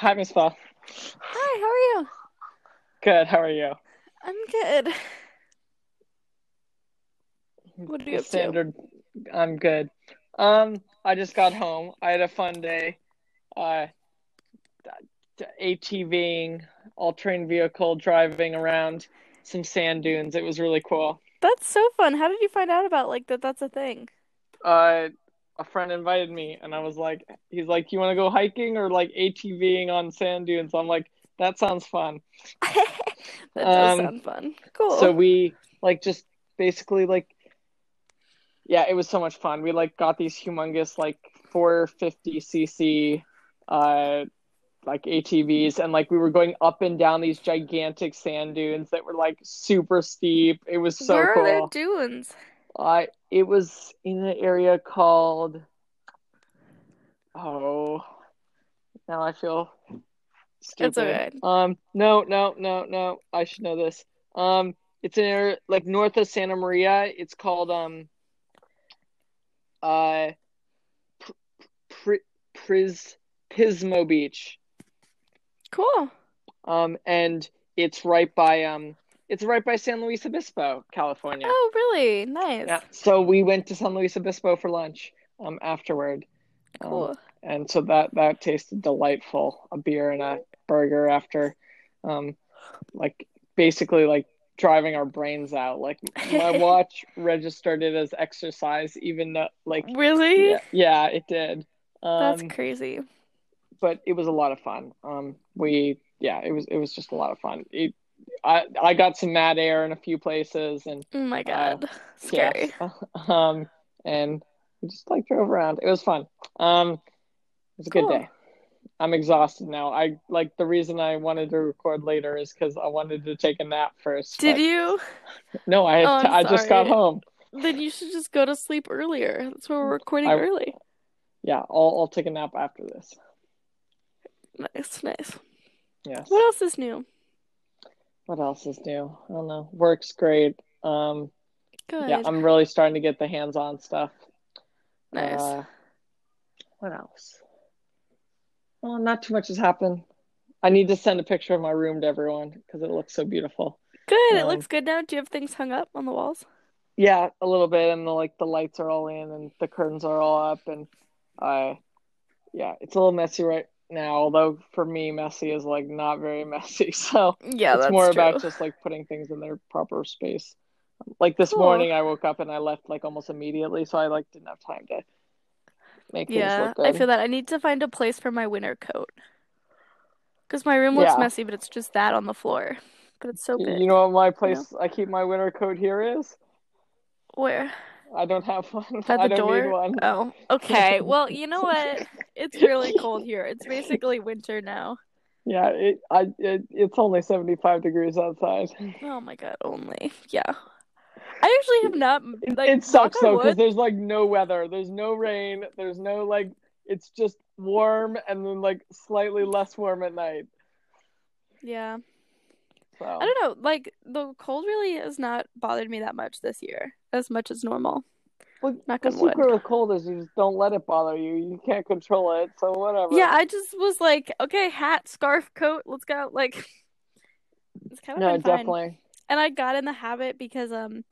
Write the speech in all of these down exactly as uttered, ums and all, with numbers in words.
Hi, Miss Paul. Hi, how are you? Good, how are you? I'm good. What are you up to? Standard, I'm good. Um, I just got home. I had a fun day. Uh, ATVing, all-terrain vehicle, driving around some sand dunes. It was really cool. That's so fun. How did you find out about, like, that that's a thing? Uh, a friend invited me, and I was like, he's like, you want to go hiking or, like, ATVing on sand dunes? I'm like, that sounds fun. that does um, sound fun. Cool. So we, like, just basically, like, yeah, it was so much fun. We, like, got these humongous, like, four fifty c c, uh, like, A T Vs, and, like, we were going up and down these gigantic sand dunes that were, like, super steep. It was so Where cool. Where are the dunes? Uh, it was in an area called, oh, now I feel stupid. It's okay. Um, no, no, no, no, I should know this. Um, it's in, an area, like, north of Santa Maria. It's called, um, uh, pr- pr- Priz Pismo Beach. Cool. Um, and it's right by, um, it's right by San Luis Obispo, California. Oh, really? Nice. Yeah. So we went to San Luis Obispo for lunch, um, afterward. Cool. Um, and so that, that tasted delightful. A beer and a burger after, um, like, basically, like, driving our brains out. Like, my watch registered it as exercise, even though, like... Really? Yeah, yeah, it did. Um, That's crazy. But it was a lot of fun. Um, we, yeah, it was it was just a lot of fun. It, I I got some mad air in a few places, and oh my god, uh, scary. Yes. Um, and we just like drove around. It was fun. Um, it was a cool. good day. I'm exhausted now. I like the reason I wanted to record later is because I wanted to take a nap first. Did but... you? No, I oh, t- I just got home. Then you should just go to sleep earlier. That's why we're recording I... early. Yeah, I'll I'll take a nap after this. Nice, nice. Yes. What else is new? What else is new? I don't know. Work's great. Um, Good. Yeah, I'm really starting to get the hands-on stuff. Nice. Uh, what else? Well, not too much has happened. I need to send a picture of my room to everyone because it looks so beautiful. Good. Um, it looks good now. Do you have things hung up on the walls? Yeah, a little bit. And the, like, the lights are all in and the curtains are all up. And uh, yeah, it's a little messy right now. Although for me, messy is, like, not very messy. So yeah, it's that's more true. About just, like, putting things in their proper space. Like, this cool. morning I woke up and I left, like, almost immediately. So I, like, didn't have time to make yeah, I feel that. I need to find a place for my winter coat. Because my room looks yeah. messy, but it's just that on the floor. But it's so big. You know what my place you know? I keep my winter coat here is? Where? I don't have one. By the I don't door? Need one. Oh, okay. Well, you know what? It's really cold here. It's basically winter now. Yeah, it, I, it, it's only seventy-five degrees outside. Oh my god, only. Yeah. I actually have not. Like, it sucks though because there's like no weather, there's no rain, there's no like. It's just warm and then like slightly less warm at night. Yeah. So. I don't know. Like the cold really has not bothered me that much this year, as much as normal. Well, knock on wood. The secret of cold is you just don't let it bother you. You can't control it, so whatever. Yeah, I just was like, okay, hat, scarf, coat, let's go. Like, it's kind of no, definitely. Fine. And I got in the habit because um.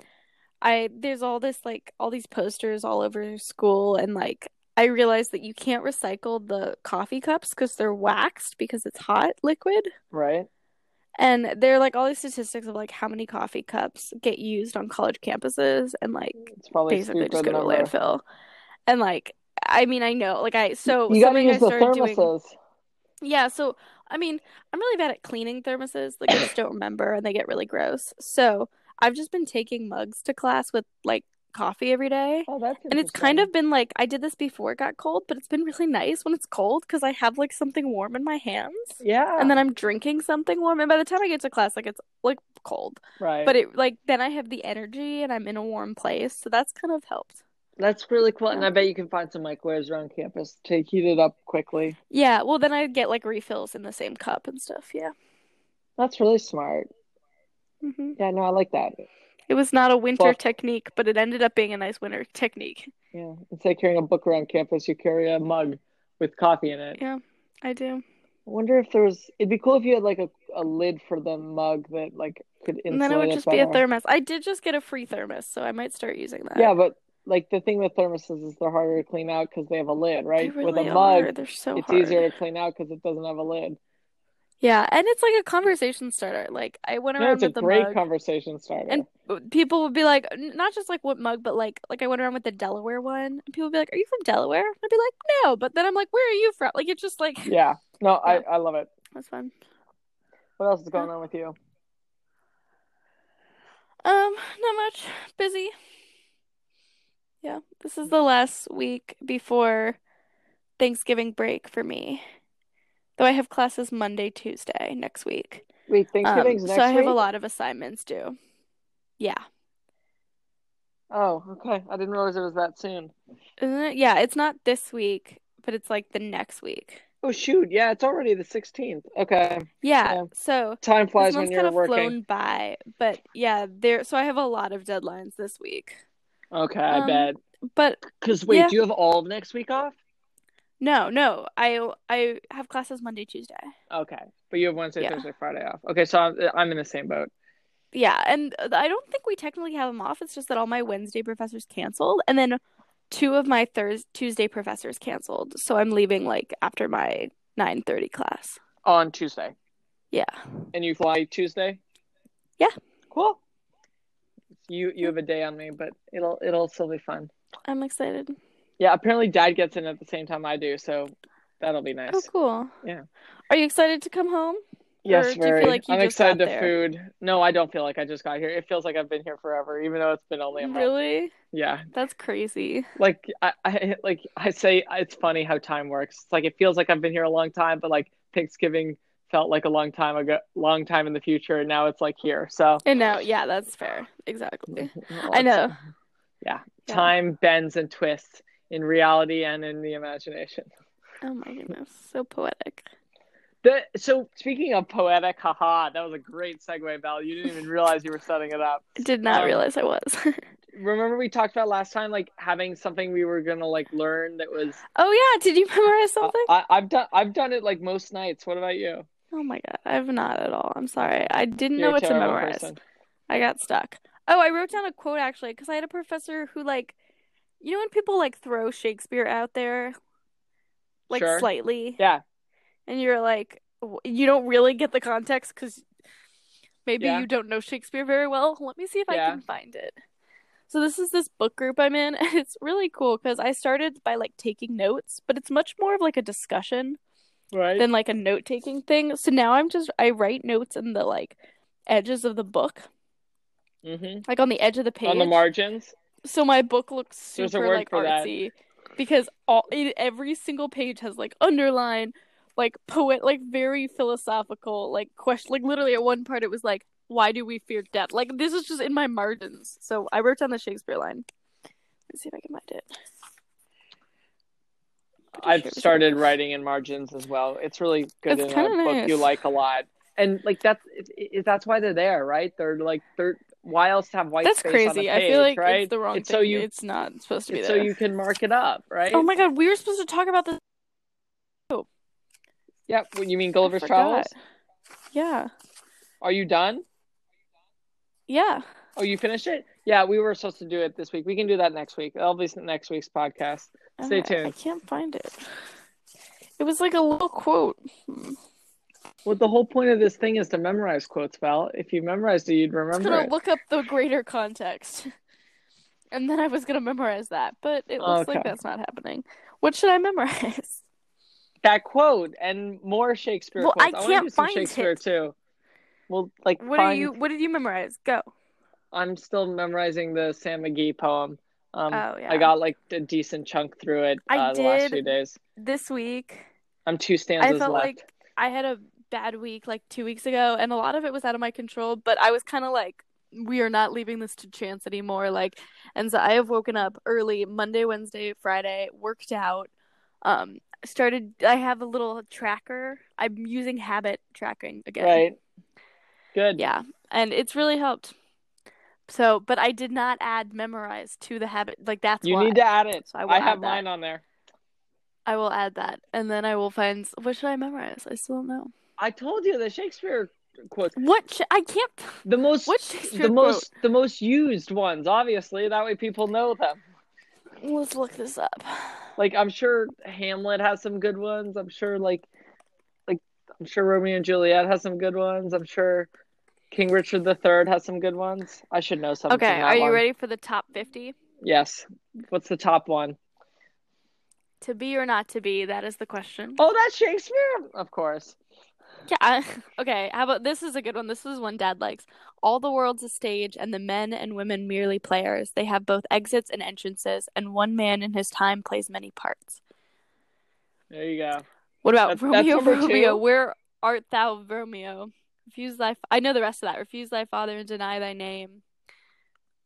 I there's all this like all these posters all over school, and like I realized that you can't recycle the coffee cups because they're waxed because it's hot liquid, right? And they're like all these statistics of like how many coffee cups get used on college campuses, and like it's probably basically just go to a landfill. And like I mean I know like I so you gotta use I started the thermoses. Doing, yeah, so I mean I'm really bad at cleaning thermoses. Like I just don't remember, and they get really gross. So. I've just been taking mugs to class with, like, coffee every day. Oh, that's interesting. And it's kind of been, like, I did this before it got cold, but it's been really nice when it's cold because I have, like, something warm in my hands. Yeah. And then I'm drinking something warm. And by the time I get to class, like, it's, like, cold. Right. But, it like, then I have the energy and I'm in a warm place. So that's kind of helped. That's really cool. Yeah. And I bet you can find some microwaves around campus to heat it up quickly. Yeah. Well, then I get, like, refills in the same cup and stuff. Yeah. That's really smart. Mm-hmm. Yeah, no, I like that. It was not a winter well, technique, but it ended up being a nice winter technique. Yeah, instead of carrying a book around campus, you carry a mug with coffee in it. Yeah, I do. I wonder if there was. It'd be cool if you had like a, a lid for the mug that like could insulate. And then it would just be a thermos. I did just get a free thermos, so I might start using that. Yeah, but like the thing with thermoses is they're harder to clean out because they have a lid, right? They really with a are. mug, they're so it's hard. easier to clean out because it doesn't have a lid. Yeah, and it's like a conversation starter. Like I went around yeah, with the mug. It's a great conversation starter. And people would be like, not just like what mug, but like like I went around with the Delaware one. And people would be like, "Are you from Delaware?" And I'd be like, "No," but then I'm like, "Where are you from?" Like it's just like yeah. No, yeah. I, I love it. That's fun. What else is going on with you? Um, not much. Busy. Yeah, this is the last week before Thanksgiving break for me. Though I have classes Monday, Tuesday next week. Wait, Thanksgiving's um, next week? So I have week? a lot of assignments due. Yeah. Oh, okay. I didn't realize it was that soon. Isn't it? Yeah, it's not this week, but it's like the next week. Oh, shoot. Yeah, it's already the sixteenth. Okay. Yeah, yeah. So time flies when you're working. This one's kind of flown by. But yeah, there. so I have a lot of deadlines this week. Okay, um, I bet. But Because, wait, yeah. do you have all of next week off? No, no. I I have classes Monday, Tuesday. Okay. But you have Wednesday, yeah. Thursday, Friday off. Okay, so I'm, I'm in the same boat. Yeah, and I don't think we technically have them off. It's just that all my Wednesday professors canceled, and then two of my Thursday, Tuesday professors canceled. So I'm leaving, like, after my nine thirty class. On Tuesday? Yeah. And you fly Tuesday? Yeah. Cool. You you have a day on me, but it'll it'll still be fun. I'm excited. Yeah, apparently Dad gets in at the same time I do, so that'll be nice. Oh, cool. Yeah. Are you excited to come home? Yes, very. Or do you feel like you I'm just excited got to there? food. No, I don't feel like I just got here. It feels like I've been here forever, even though it's been only a month. Really? Yeah. That's crazy. Like I, I like I say, it's funny how time works. It's like it feels like I've been here a long time, but like Thanksgiving felt like a long time ago, long time in the future, and now it's like here. So. And now, yeah, that's fair. Exactly. Well, I know. Yeah. yeah. Time bends and twists. In reality and in the imagination. Oh my goodness, so poetic. The, so speaking of poetic, haha, that was a great segue, Belle. You didn't even realize you were setting it up. I did not um, realize I was. Remember we talked about last time, like having something we were gonna like learn that was. Oh yeah, did you memorize something? Uh, I, I've done. I've done it like most nights. What about you? Oh my god, I've not at all. I'm sorry, I didn't You're know what to memorize. Person. I got stuck. Oh, I wrote down a quote actually because I had a professor who like. You know when people, like, throw Shakespeare out there? Like, sure. slightly? Yeah. And you're like, you don't really get the context because maybe yeah. you don't know Shakespeare very well. Let me see if yeah. I can find it. So this is this book group I'm in, and it's really cool because I started by, like, taking notes, but it's much more of, like, a discussion right. than, like, a note-taking thing. So now I'm just, I write notes in the, like, edges of the book. Mm-hmm. Like, on the edge of the page. On the margins? So my book looks super like artsy that. because all it, every single page has like underline, like poet, like very philosophical, like question. Like literally at one part it was like, "Why do we fear death?" Like this is just in my margins. So I wrote down the Shakespeare line. Let's see if I can find it. I've sure started it writing in margins as well. It's really good it's in a nice. book you like a lot, and like that's it, it, that's why they're there, right? They're like they're. Why else have white That's space crazy. on a page, I feel like right? it's the wrong it's thing. So you, it's not supposed to be there. So you can mark it up, right? Oh my god, we were supposed to talk about this. Oh. Yeah, what, you mean Gulliver's Travels? Yeah. Are you done? Yeah. Oh, you finished it? Yeah, we were supposed to do it this week. We can do that next week. That'll be next week's podcast. All Stay right. tuned. I can't find it. It was like a little quote. Hmm. Well, the whole point of this thing is to memorize quotes, Val. If you memorized it, you'd remember it. I was going to look up the greater context. And then I was going to memorize that. But it looks okay. like that's not happening. What should I memorize? That quote and more Shakespeare well, quotes. Well, I, I can't do some find Shakespeare it. too. Well, like, what, find... are you, what did you memorize? Go. I'm still memorizing the Sam McGee poem. Um, oh, yeah. I got, like, a decent chunk through it I uh, did the last few days. This week. I'm two stanzas I felt left. Like I had a bad week like two weeks ago, and a lot of it was out of my control, but I was kind of like, we are not leaving this to chance anymore, like, and so I have woken up early Monday, Wednesday, Friday, worked out, um started I have a little tracker. I'm using habit tracking again. Right. Good. Yeah, and it's really helped. So but I did not add memorize to the habit, like that's you why. need to add it. So I, I have mine on there. I will add that, and then I will find. What should I memorize? I still don't know. I told you the Shakespeare quotes. What sh- I can't. The most. What Shakespeare the quote? most the most used ones, obviously. That way, people know them. Let's look this up. Like, I'm sure Hamlet has some good ones. I'm sure, like, like I'm sure Romeo and Juliet has some good ones. I'm sure King Richard the Third has some good ones. I should know something. Okay, are you one. ready for the top fifty? Yes. What's the top one? To be or not to be, that is the question. Oh, that's Shakespeare? Of course. Yeah. Okay, how about this is a good one. This is one Dad likes. All the world's a stage, and the men and women merely players. They have both exits and entrances, and one man in his time plays many parts. There you go. What about that's, Romeo, that's Romeo, two. Where art thou, Romeo? Refuse thy... F- I know the rest of that. Refuse thy father and deny thy name.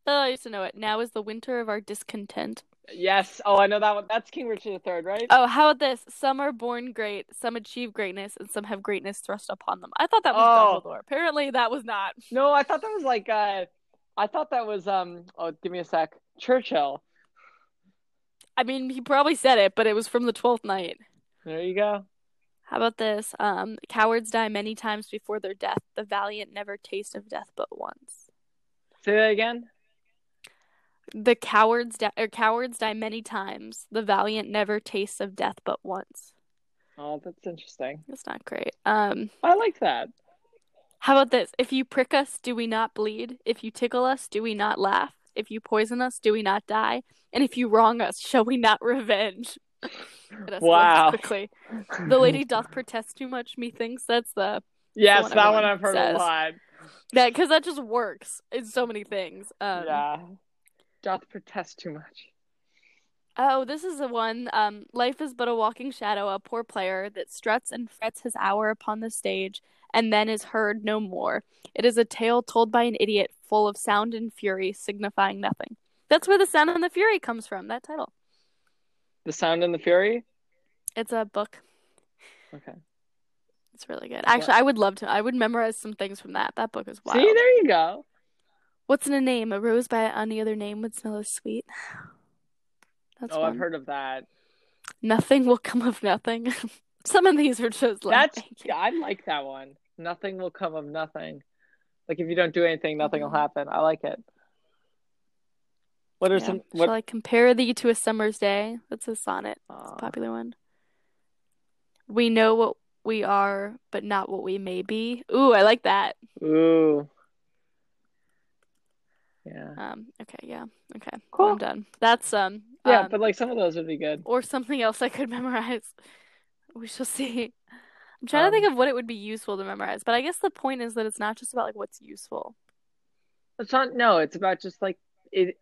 Oh, I used to know it. Now is the winter of our discontent. Yes. Oh, I know that one. That's King Richard the Third, right? Oh, how about this? Some are born great, some achieve greatness, and some have greatness thrust upon them. I thought that was oh. Dumbledore. Apparently that was not. No, I thought that was like, uh, I thought that was, um. oh, give me a sec. Churchill. I mean, he probably said it, but it was from The Twelfth Night. There you go. How about this? Um, cowards die many times before their death. The valiant never taste of death but once. Say that again? The cowards die, or cowards die many times. The valiant never tastes of death but once. Oh, that's interesting. That's not great. Um, I like that. How about this? If you prick us, do we not bleed? If you tickle us, do we not laugh? If you poison us, do we not die? And if you wrong us, shall we not revenge? Wow. Quickly. The lady doth protest too much, methinks. That's the yes, the one that one I've heard says. a lot. Yeah, because that just works in so many things. Um, yeah. Doth protest too much. Oh, this is the one. Um, life is but a walking shadow, a poor player that struts and frets his hour upon the stage, and then is heard no more. It is a tale told by an idiot, full of sound and fury, signifying nothing. That's where The Sound and the Fury comes from. That title. The Sound and the Fury? It's a book. Okay. It's really good. Actually, yeah. I would love to. I would memorize some things from that. That book is wild. See, there you go. What's in a name? A rose by any other name would smell as sweet. That's oh, one. I've heard of that. Nothing will come of nothing. Some of these are just like... That's, yeah, I like that one. Nothing will come of nothing. Like, if you don't do anything, nothing mm-hmm. will happen. I like it. What are yeah. some? What... Shall I compare thee to a summer's day? That's a sonnet. Aww. It's a popular one. We know what we are, but not what we may be. Ooh, I like that. Ooh. Yeah. Um. Okay. Yeah. Okay. Cool. Well, I'm done. That's um. Yeah, um, but like some of those would be good. Or something else I could memorize. We shall see. I'm trying um, to think of what it would be useful to memorize, but I guess the point is that it's not just about like what's useful. It's not. No, it's about just like. It,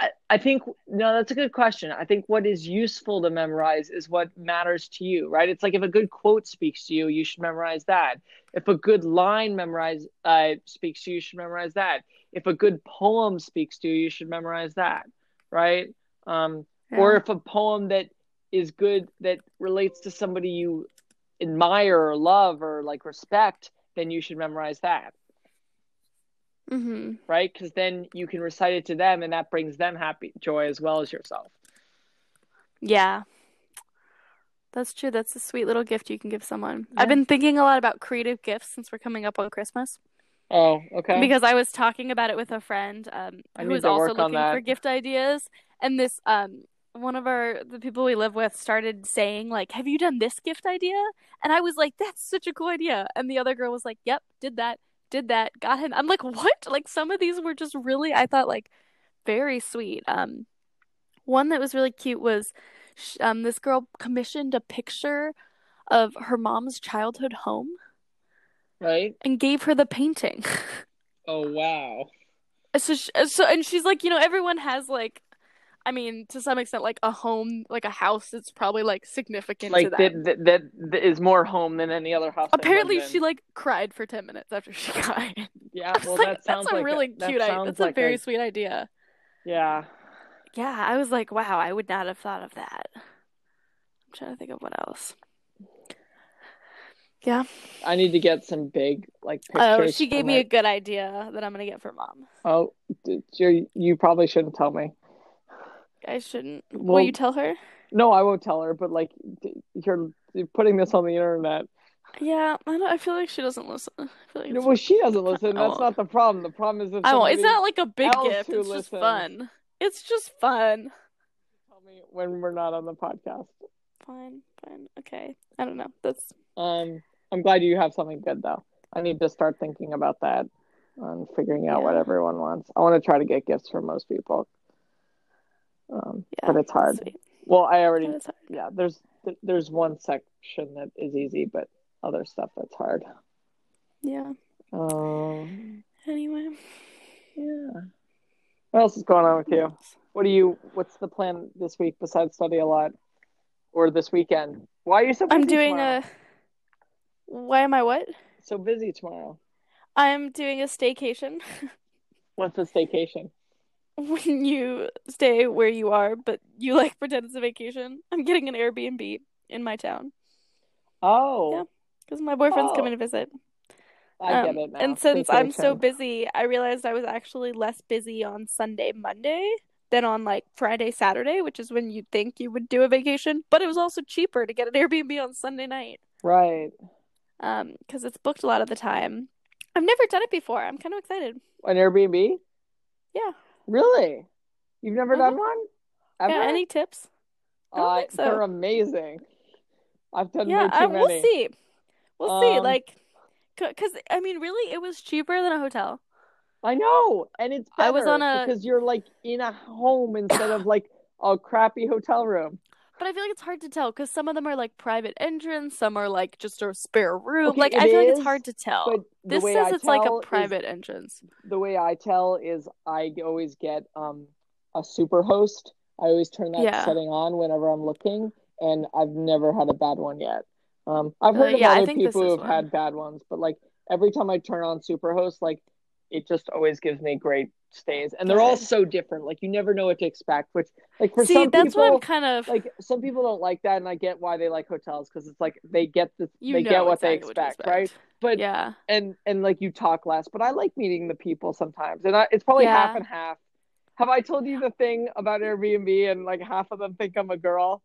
I, I think no, that's a good question. I think what is useful to memorize is what matters to you, right? It's like if a good quote speaks to you, you should memorize that. If a good line memorize uh, speaks to you, you should memorize that. If a good poem speaks to you, you should memorize that, right? Um, yeah. Or if a poem that is good that relates to somebody you admire or love or like respect, then you should memorize that. Mm-hmm. Right, because then you can recite it to them, and that brings them happy joy as well as yourself. Yeah, that's true. That's a sweet little gift you can give someone. Yeah. I've been thinking a lot about creative gifts since we're coming up on Christmas. Oh, okay. Because I was talking about it with a friend um, who was also looking for gift ideas, and this um, one of our the people we live with started saying like, "Have you done this gift idea?" And I was like, "That's such a cool idea," and the other girl was like, "Yep, did that." Did that, got him. I'm like, what? Like, some of these were just really, I thought, like, very sweet. Um, one that was really cute was um, this girl commissioned a picture of her mom's childhood home. Right. And gave her the painting. Oh, wow. So, she, so, and she's like, you know, everyone has, like, I mean, to some extent, like, a home, like, a house that's probably, like, significant like to them. Like, that, that, that is more home than any other house. Apparently, she, like, cried for ten minutes after she got it. Yeah, well, like, that sounds that's like... A really a, that cute idea. That's like a very a, sweet idea. Yeah. Yeah, I was like, wow, I would not have thought of that. I'm trying to think of what else. Yeah. I need to get some big, like, pictures. Oh, she gave me it. a good idea that I'm going to get for Mom. Oh, you you probably shouldn't tell me. I shouldn't. Well, will you tell her? No, I won't tell her, but like, you're putting this on the internet. Yeah, I, don't, I feel like she doesn't listen. I feel like no, well, she doesn't listen. That's not the problem. The problem is that I won't. It's not like a big gift. It's just fun. It's just fun. Tell me when we're not on the podcast. Fine, fine. Okay. I don't know. That's. Um, I'm glad you have something good, though. I need to start thinking about that and figuring out yeah. what everyone wants. I want to try to get gifts from most people. Um, yeah, but it's hard. Sweet. Well, I already. Yeah, there's there's one section that is easy, but other stuff that's hard. Yeah. Um. Anyway. Yeah. What else is going on with you? What do you? What's the plan this week besides study a lot, or this weekend? Why are you so busy I'm doing tomorrow? a. Why am I what? So busy tomorrow. I'm doing a staycation. What's a staycation? When you stay where you are, but you like pretend it's a vacation. I'm getting an Airbnb in my town. Oh. Yeah, because my boyfriend's oh. coming to visit. I um, get it now. And since vacation. I'm so busy, I realized I was actually less busy on Sunday, Monday than on like Friday, Saturday, which is when you'd think you would do a vacation. But it was also cheaper to get an Airbnb on Sunday night. Right. Um, because it's booked a lot of the time. I've never done it before. I'm kind of excited. An Airbnb? Yeah. Really? You've never uh-huh. done one? Ever? Yeah, any tips? I don't uh, think so. They're amazing. I've done yeah, way too uh, many. We'll see. We'll um, see. Like, because, I mean, really, it was cheaper than a hotel. I know. And it's better I was on a... because you're, like, in a home instead of, like, a crappy hotel room. But I feel like it's hard to tell because some of them are, like, private entrance. Some are, like, just a spare room. Okay, like, I feel is, like it's hard to tell. This says I it's, like, a private is, entrance. The way I tell is I always get um a super host. I always turn that yeah. setting on whenever I'm looking. And I've never had a bad one yet. Um, I've heard uh, of yeah, other people who have one. had bad ones. But, like, every time I turn on Superhost, like, it just always gives me great stays. And they're all so different. Like, you never know what to expect. Which, like, for See, some that's people, what I'm kind of... like, some people don't like that. And I get why they like hotels. Because it's, like, they get the you they get what exactly they expect, what expect, right? But yeah. And, and, like, you talk less. But I like meeting the people sometimes. And I, it's probably yeah. half and half. Have I told you the thing about Airbnb and, like, half of them think I'm a girl?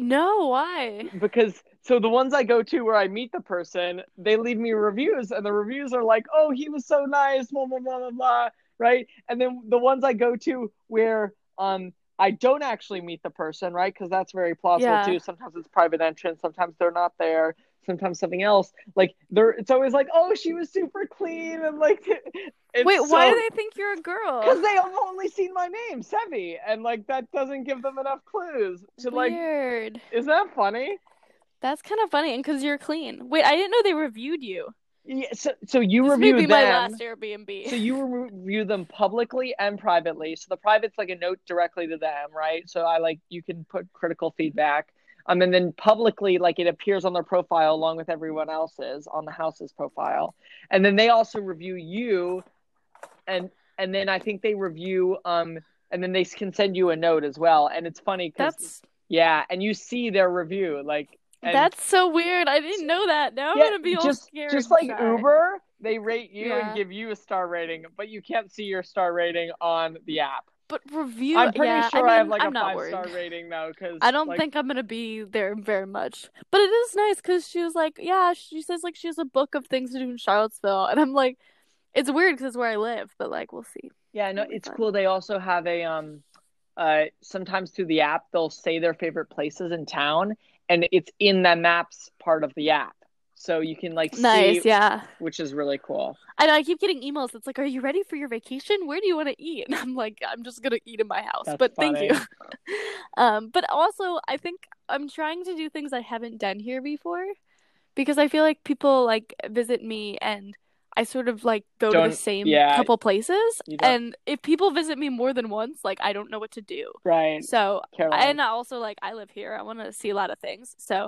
No, why? Because so the ones I go to where I meet the person, they leave me reviews, and the reviews are like, "Oh, he was so nice," blah blah blah blah blah, right? And then the ones I go to where um I don't actually meet the person, right? Because that's very plausible yeah. too. Sometimes it's private entrance, sometimes they're not there, sometimes something else. Like they're it's always like, "Oh, she was super clean," and like, wait, so, why do they think you're a girl? Because they have only seen my name, Sevi, and like that doesn't give them enough clues to like. Weird. Is that funny? That's kind of funny, and because you're clean. Wait, I didn't know they reviewed you. Yeah, so so you this review may be them. My last Airbnb. So you review them publicly and privately. So the private's like a note directly to them, right? So I like you can put critical feedback. Um, and then publicly, like, it appears on their profile along with everyone else's on the house's profile. And then they also review you. And and then I think they review, um, and then they can send you a note as well. And it's funny because, yeah, and you see their review. like and, That's so weird. I didn't know that. Now yeah, I'm going to be all just, scared. Just like that. Uber, they rate you yeah. and give you a star rating, but you can't see your star rating on the app. But review. I'm pretty yeah, sure I, mean, I have like I'm a five worried. star rating though, because I don't like, think I'm gonna be there very much. But it is nice because she was like, yeah, she says like she has a book of things to do in Charlottesville, and I'm like, it's weird because it's where I live, but like we'll see. Yeah, no, it's fun. Cool. They also have a um, uh, sometimes through the app they'll say their favorite places in town, and it's in the maps part of the app. So you can like nice, see, yeah. which is really cool. And I keep getting emails. It's like, "Are you ready for your vacation? Where do you want to eat?" And I'm like, "I'm just gonna eat in my house." That's but funny. Thank you. um, but also, I think I'm trying to do things I haven't done here before, because I feel like people like visit me, and I sort of like go don't, to the same yeah, couple places. And if people visit me more than once, like I don't know what to do. Right. So Caroline. And also like I live here. I want to see a lot of things. So.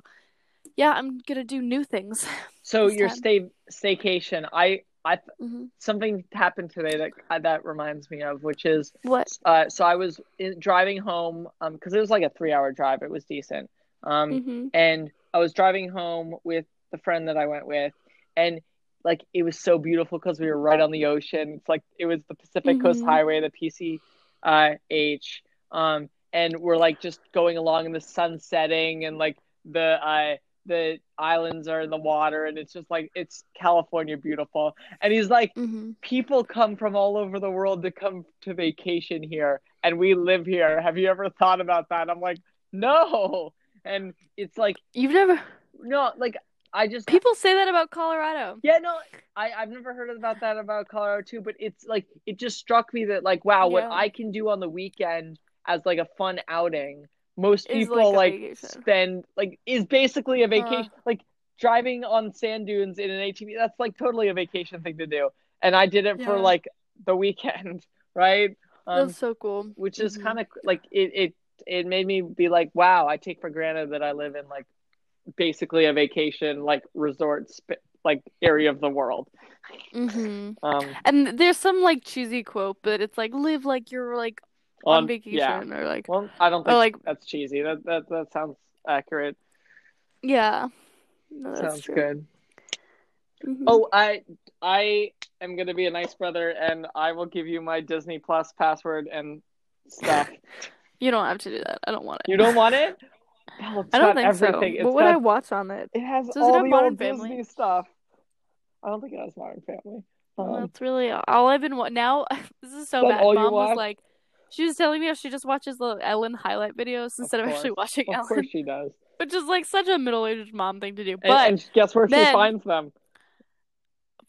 Yeah, I'm gonna do new things. So your time. stay staycation, I, I, mm-hmm. something happened today that uh, that reminds me of, which is what? Uh, so I was in, driving home, um, because it was like a three-hour drive. It was decent, um, mm-hmm. and I was driving home with the friend that I went with, and like it was so beautiful because we were right on the ocean. It's like it was the Pacific mm-hmm. Coast Highway, the P C H, um, and we're like just going along in the sun setting, and like the uh, the islands are in the water, and it's just like, it's California beautiful. And he's like, mm-hmm. people come from all over the world to come to vacation here, and we live here. Have you ever thought about that? I'm like, no. And it's like, you've never, no, like, I just, people say that about Colorado. Yeah, no, I, I've never heard about that about Colorado too, but it's like, it just struck me that like, wow, yeah. what I can do on the weekend as like a fun outing, most is people like, like spend, like, is basically a vacation, uh, like driving on sand dunes in an A T V. That's like totally a vacation thing to do. And I did it yeah. for like the weekend, right? Um, that's so cool. Which mm-hmm. is kind of like, it, it, it made me be like, wow, I take for granted that I live in like, basically a vacation like resort sp- like area of the world. Mm-hmm. Um, and there's some like cheesy quote, but it's like, live like you're like on, on vacation yeah. or like. Well, I don't think or, like, that's cheesy. That that that sounds accurate. Yeah, no, that's sounds true. Good. Mm-hmm. Oh, I I am gonna be a nice brother, and I will give you my Disney Plus password and stuff. You don't have to do that. I don't want it. You don't want it. Oh, I don't think everything. so. What would I watch on it? It has so all it the Modern old Family? Disney stuff. I don't think it has Modern Family. Um, well, that's really all I've been watching. Now, this is so is bad. Mom was like, she was telling me how she just watches the Ellen highlight videos instead of, of actually watching of Ellen. Of course she does. Which is like such a middle-aged mom thing to do. But and, and guess where then, she finds them?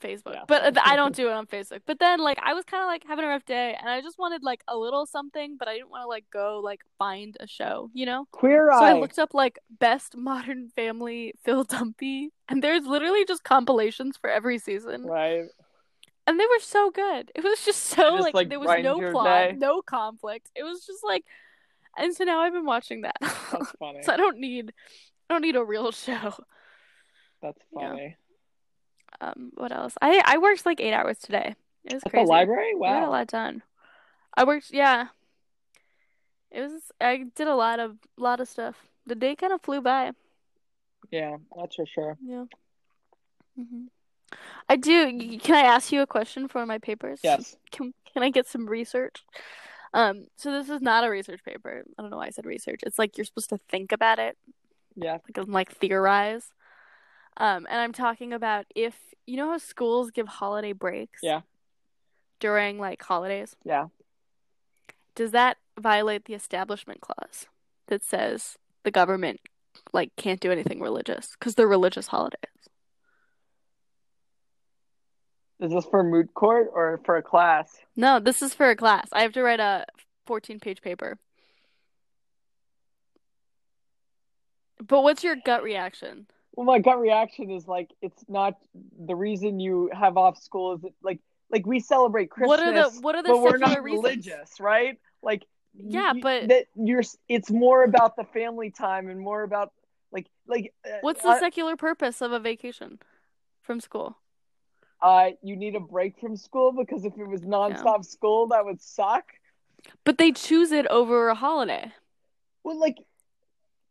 Facebook. Yeah. But I don't do it on Facebook. But then, like, I was kind of like having a rough day, and I just wanted like a little something, but I didn't want to like go like find a show, you know? Queer Eye. So I looked up like best Modern Family Phil Dunphy, and there's literally just compilations for every season. Right. And they were so good. It was just so just, like, like there was no plot, day. no conflict. It was just like, and so now I've been watching that. That's funny. So I don't need, I don't need a real show. That's funny. You know? Um, what else? I, I worked like eight hours today. It was At crazy. The library? Wow. I got a lot done. I worked, yeah. It was, I did a lot of, lot of stuff. The day kind of flew by. Yeah, that's for sure. Yeah. Mm-hmm. I do, can I ask you a question for my papers? Yes. Can, can I get some research? Um, so this is not a research paper. I don't know why I said research. It's like you're supposed to think about it. Yeah. Like, like theorize. Um, and I'm talking about if, you know how schools give holiday breaks? Yeah. During, like, holidays? Yeah. Does that violate the Establishment Clause that says the government, like, can't do anything religious because they're religious holidays? Is this for moot court or for a class? No, this is for a class. I have to write a fourteen-page paper. But what's your gut reaction? Well, my gut reaction is like, it's not the reason you have off school. Is it, like, like we celebrate Christmas? What are the what are the but we're not reasons? Religious, right? Like, yeah, you, but that you're. It's more about the family time and more about like like. What's the uh, secular purpose of a vacation from school? Uh, you need a break from school because if it was nonstop yeah. school, that would suck. But they choose it over a holiday. Well, like.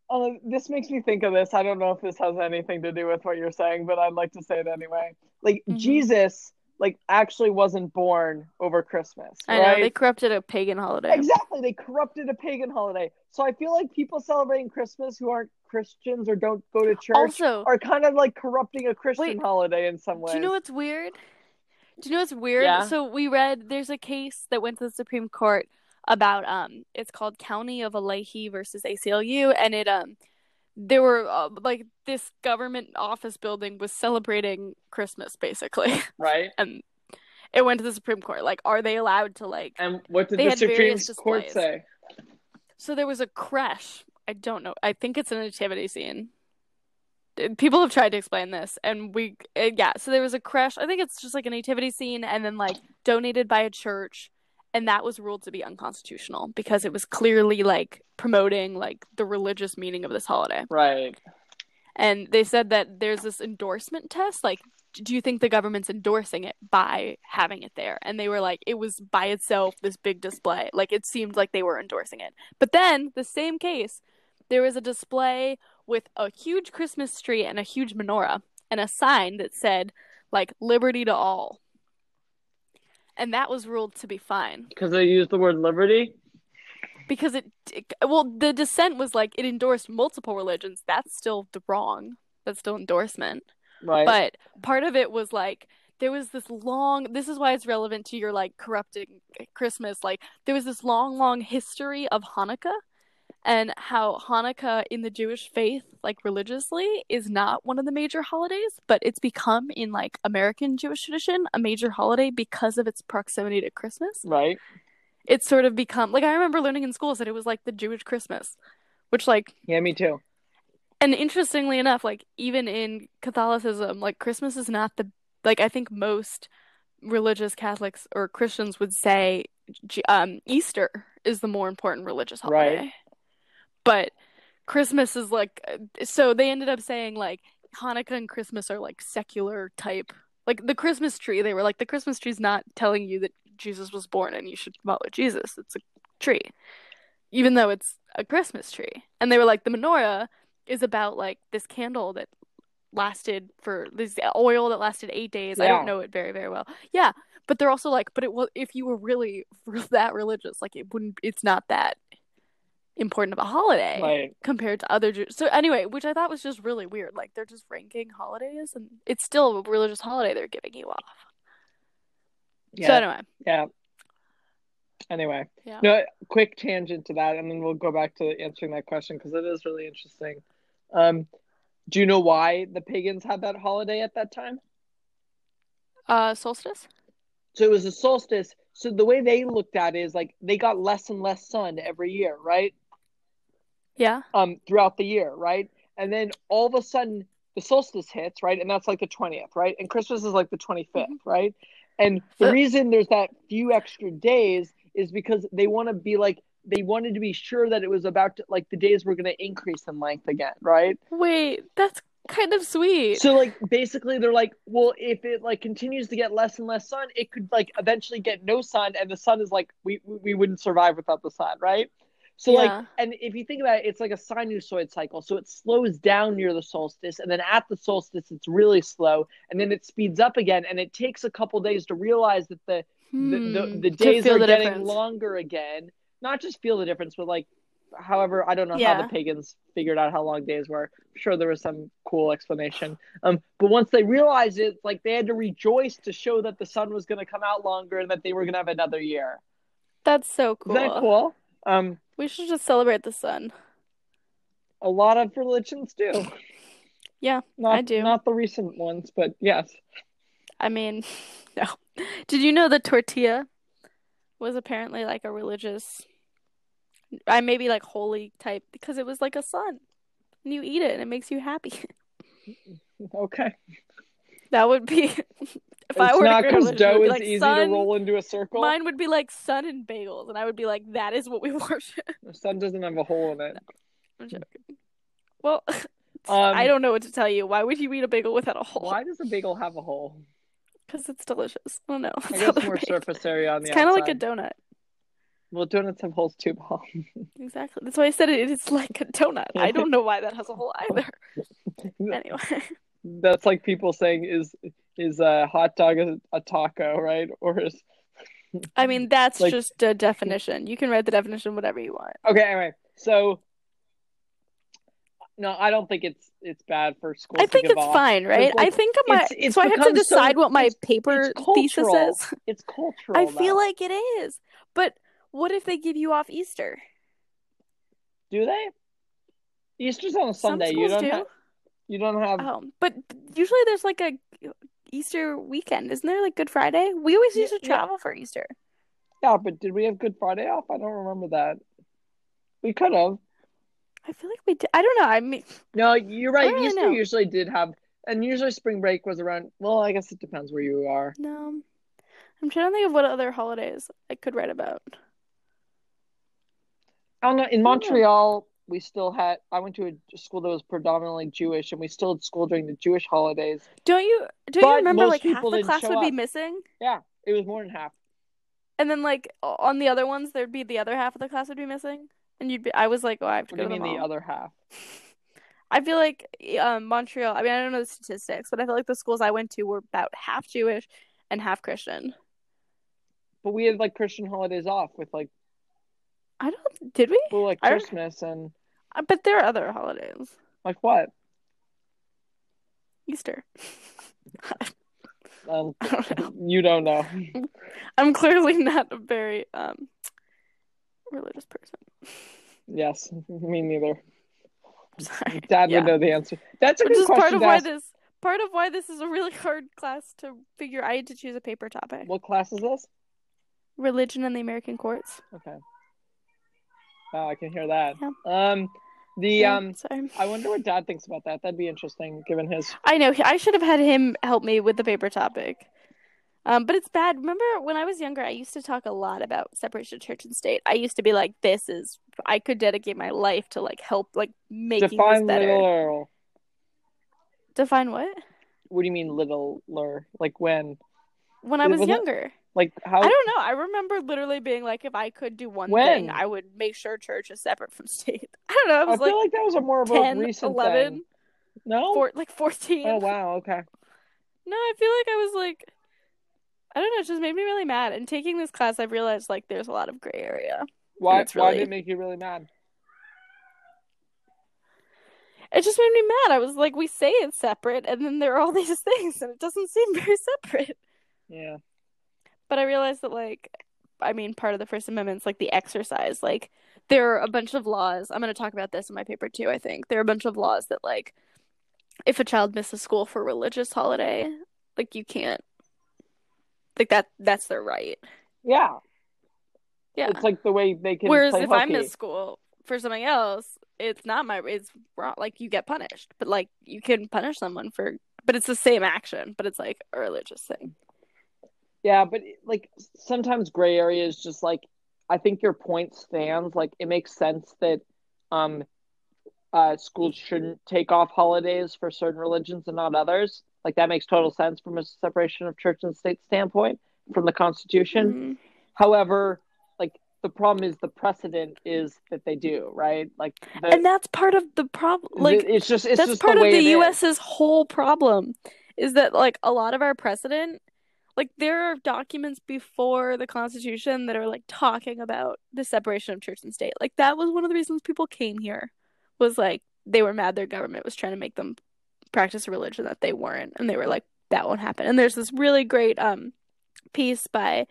Uh, this makes me think of this. I don't know if this has anything to do with what you're saying, but I'd like to say it anyway. Like, mm-hmm. Jesus, like, actually wasn't born over Christmas, right? I know, they corrupted a pagan holiday. Exactly, they corrupted a pagan holiday. So I feel like people celebrating Christmas who aren't Christians or don't go to church also, are kind of, like, corrupting a Christian wait, holiday in some way. Do you know what's weird? Do you know what's weird? Yeah. So we read, there's a case that went to the Supreme Court about um it's called County of Allegheny versus A C L U, and it um there were uh, like this government office building was celebrating Christmas basically, right? And it went to the Supreme Court, like, are they allowed to, like, and what did the Supreme Court say? So there was a crash, I don't know, I think it's a nativity scene. People have tried to explain this, and we uh, yeah so there was a crash, I think it's just like a nativity scene, and then like donated by a church. And that was ruled to be unconstitutional because it was clearly, like, promoting, like, the religious meaning of this holiday. Right. And they said that there's this endorsement test. Like, do you think the government's endorsing it by having it there? And they were like, it was by itself this big display. Like, it seemed like they were endorsing it. But then, the same case, there was a display with a huge Christmas tree and a huge menorah and a sign that said, like, liberty to all. And that was ruled to be fine. Because they used the word liberty? Because it, it, well, the dissent was like, it endorsed multiple religions. That's still wrong. That's still endorsement. Right. But part of it was like, there was this long, this is why it's relevant to your like corrupting Christmas. Like there was this long, long history of Hanukkah and how Hanukkah in the Jewish faith, like religiously, is not one of the major holidays, but it's become in like American Jewish tradition, a major holiday because of its proximity to Christmas. Right. It's sort of become like, I remember learning in schools that it was like the Jewish Christmas, which like, yeah, me too. And interestingly enough, like even in Catholicism, like Christmas is not the, like, I think most religious Catholics or Christians would say um, Easter is the more important religious holiday. Right. But Christmas is, like, so they ended up saying, like, Hanukkah and Christmas are, like, secular type. Like, the Christmas tree, they were like, the Christmas tree's not telling you that Jesus was born and you should follow Jesus. It's a tree. Even though it's a Christmas tree. And they were like, the menorah is about, like, this candle that lasted for this oil that lasted eight days. Yeah. I don't know it very very well. Yeah, but they're also like, but it was, if you were really that religious, like it wouldn't, it's not that important of a holiday, right, compared to other Jews. So anyway, which I thought was just really weird, like they're just ranking holidays and it's still a religious holiday they're giving you off. Yeah. So anyway, yeah, anyway, yeah. No, quick tangent to that and then we'll go back to answering that question because it is really interesting. um Do you know why the pagans had that holiday at that time? Uh, solstice? So it was a solstice. So the way they looked at it is like they got less and less sun every year, right? Yeah. Um, throughout the year, right? And then all of a sudden the solstice hits, right? And that's like the twentieth, right? And Christmas is like the twenty-fifth, mm-hmm, right? And the uh- reason there's that few extra days is because they want to be like, they wanted to be sure that it was about to, like the days were going to increase in length again, right? Wait, that's kind of sweet. So like basically they're like, well, if it like continues to get less and less sun, it could like eventually get no sun, and the sun is like, we we wouldn't survive without the sun, right? So yeah. Like, and if you think about it, it's like a sinusoid cycle. So it slows down near the solstice, and then at the solstice it's really slow, and then it speeds up again, and it takes a couple days to realize that the hmm, the, the, the days are the getting difference. Longer again. Not just feel the difference, but like, however, I don't know yeah. how the pagans figured out how long days were. I'm sure there was some cool explanation. Um, but once they realized it, like they had to rejoice to show that the sun was going to come out longer and that they were going to have another year. That's so cool. Isn't that cool? Um, we should just celebrate the sun. A lot of religions do. Yeah, not, I do. Not the recent ones, but yes. I mean, no. Did you know the tortilla was apparently like a religious... I maybe like holy type, because it was like a sun and you eat it and it makes you happy. Okay, that would be if it's I were not because dough be is like easy sun, to roll into a circle. Mine would be like sun and bagels, and I would be like, that is what we worship. The sun doesn't have a hole in it. No, I'm joking. Well, um, I don't know what to tell you. Why would you eat a bagel without a hole? Why does a bagel have a hole? Because it's delicious. I don't know. I guess more surface area on the outside. It's kind of like a donut. Well, donuts have holes too, Paul. Exactly. That's why I said it. It's like a donut. I don't know why that has a hole either. Anyway. That's like people saying, is is a hot dog a, a taco, right? Or is... I mean, that's like, just a definition. You can write the definition whatever you want. Okay, anyway. So, no, I don't think it's it's bad for school. I think it's off. Fine, right? Like, I think I might... It's, it's so I have to decide so, what my it's, paper it's thesis is. It's cultural. I feel though. Like it is. But... What if they give you off Easter? Do they? Easter's on a Sunday. Some schools you don't do. Have, you don't have. Oh, but usually there's like a Easter weekend, isn't there? Like Good Friday. We always used to travel yeah. for Easter. Yeah, but did we have Good Friday off? I don't remember that. We could have. I feel like we did. I don't know. I mean, no, you're right. Really Easter know. Usually did have, and usually spring break was around. Well, I guess it depends where you are. No, I'm trying to think of what other holidays I could write about. I don't know. In Montreal, we still had. I went to a school that was predominantly Jewish, and we still had school during the Jewish holidays. Don't you? Don't you remember? Like half the class would be missing. Yeah, it was more than half. And then, like on the other ones, there'd be the other half of the class would be missing, and you'd be. I was like, oh, I have to go to the mall. What do you mean the other half? I feel like um, Montreal. I mean, I don't know the statistics, but I feel like the schools I went to were about half Jewish and half Christian. But we had like Christian holidays off with like. I don't. Did we? Well, like Christmas and. But there are other holidays. Like what? Easter. um, I don't know. You don't know. I'm clearly not a very um religious person. Yes, me neither. I'm sorry. Dad yeah. would know the answer. That's a Which good is question. Part of to why ask. this part of why this is a really hard class to figure. I had to choose a paper topic. What class is this? Religion and the American Courts. Okay. Oh, I can hear that. Yeah. Um, the um, Sorry. I wonder what Dad thinks about that. That'd be interesting, given his. I know. I should have had him help me with the paper topic. Um, but it's bad. Remember when I was younger, I used to talk a lot about separation of church and state. I used to be like, "This is. I could dedicate my life to like help, like making Define this better." Define littler. Define what? What do you mean littler? Like when? When I was, was younger. It? Like how? I don't know. I remember literally being like, if I could do one when? thing, I would make sure church is separate from state. I don't know. I, was I like feel like that was a more of a recent eleven, thing. No, four, like fourteen. Oh wow, okay. No, I feel like I was like, I don't know. It just made me really mad. And taking this class, I realized like there's a lot of gray area. Why? Really... Why did it make you really mad? It just made me mad. I was like, we say it's separate, and then there are all these things, and it doesn't seem very separate. Yeah. But I realized that, like, I mean, part of the First Amendment is, like, the exercise. Like, there are a bunch of laws. I'm going to talk about this in my paper, too, I think. There are a bunch of laws that, like, if a child misses school for a religious holiday, like, you can't. Like, that that's their right. Yeah. Yeah. It's, like, the way they can Whereas play if hockey. I miss school for something else, it's not my – it's wrong. Like, you get punished. But, like, you can punish someone for – but it's the same action. But it's, like, a religious thing. Yeah, but, like, sometimes gray area is just, like, I think your point stands. Like, it makes sense that um, uh, schools shouldn't take off holidays for certain religions and not others. Like, that makes total sense from a separation of church and state standpoint from the Constitution. Mm-hmm. However, like, the problem is the precedent is that they do, right? Like, the, And that's part of the problem. Like, it's just, it's that's just part the way of the U S's whole problem is that, like, a lot of our precedent... Like, there are documents before the Constitution that are, like, talking about the separation of church and state. Like, that was one of the reasons people came here was, like, they were mad their government was trying to make them practice a religion that they weren't. And they were like, that won't happen. And there's this really great um piece by,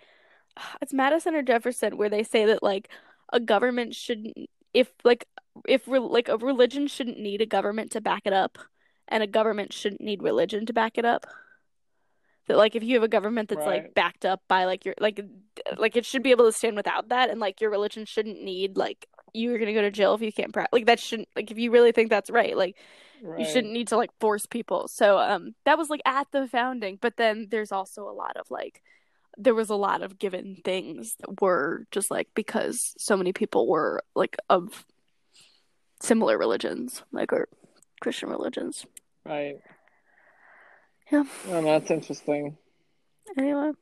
it's Madison or Jefferson, where they say that, like, a government shouldn't, if, like, if, re- like, a religion shouldn't need a government to back it up. And a government shouldn't need religion to back it up. That, like, if you have a government that's, right. like, backed up by, like, your, like, like, it should be able to stand without that, and, like, your religion shouldn't need, like, you're going to go to jail if you can't practice. Like, that shouldn't, like, if you really think that's right, like, right. you shouldn't need to, like, force people. So, um, that was, like, at the founding, but then there's also a lot of, like, there was a lot of given things that were just, like, because so many people were, like, of similar religions, like, or Christian religions. Right. Yeah. Oh, that's interesting. Anyway.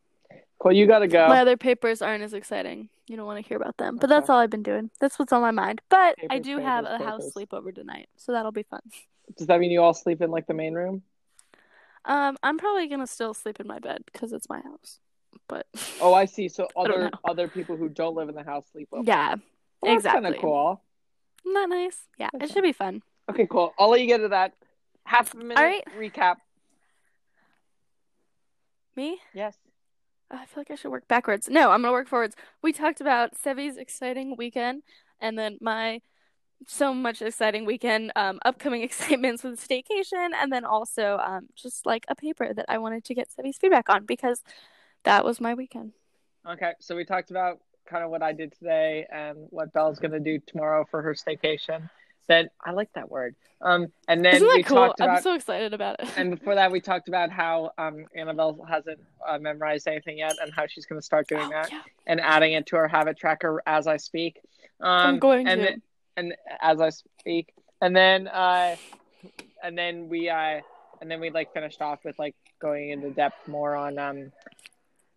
Well, you gotta go. My other papers aren't as exciting. You don't want to hear about them. But okay. That's all I've been doing. That's what's on my mind. But papers, I do papers, have a papers. house sleepover tonight, so that'll be fun. Does that mean you all sleep in, like, the main room? Um, I'm probably gonna still sleep in my bed, because it's my house. But Oh, I see. So other other people who don't live in the house sleep over. Yeah, well, exactly. That's kinda cool. Isn't that nice? Yeah, okay. It should be fun. Okay, cool. I'll let you get to that. Half a minute all right. recap. Me? Yes. Oh, I feel like I should work backwards. No, I'm going to work forwards. We talked about Sevi's exciting weekend and then my so much exciting weekend, um, upcoming excitements with staycation, and then also um, just like a paper that I wanted to get Sevi's feedback on because that was my weekend. Okay, so we talked about kind of what I did today and what Belle's going to do tomorrow for her staycation. Then I like that word. Um, and then Isn't that we cool? talked about. I'm so excited about it. And before that, we talked about how um, Annabelle hasn't uh, memorized anything yet, and how she's going to start doing oh, that yeah. and adding it to her habit tracker as I speak. Um, I'm going and to. Then, and as I speak, and then, uh, and then we, uh, and then we like finished off with like going into depth more on, um,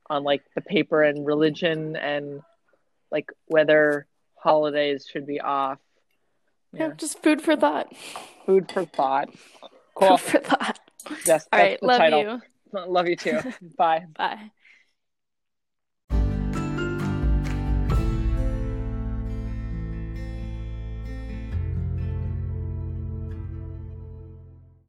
on like the paper and religion and like whether holidays should be off. Yeah. yeah, just food for thought. Food for thought. Cool. Food for thought. Yes, All right, love title. you. Love you too. Bye. Bye.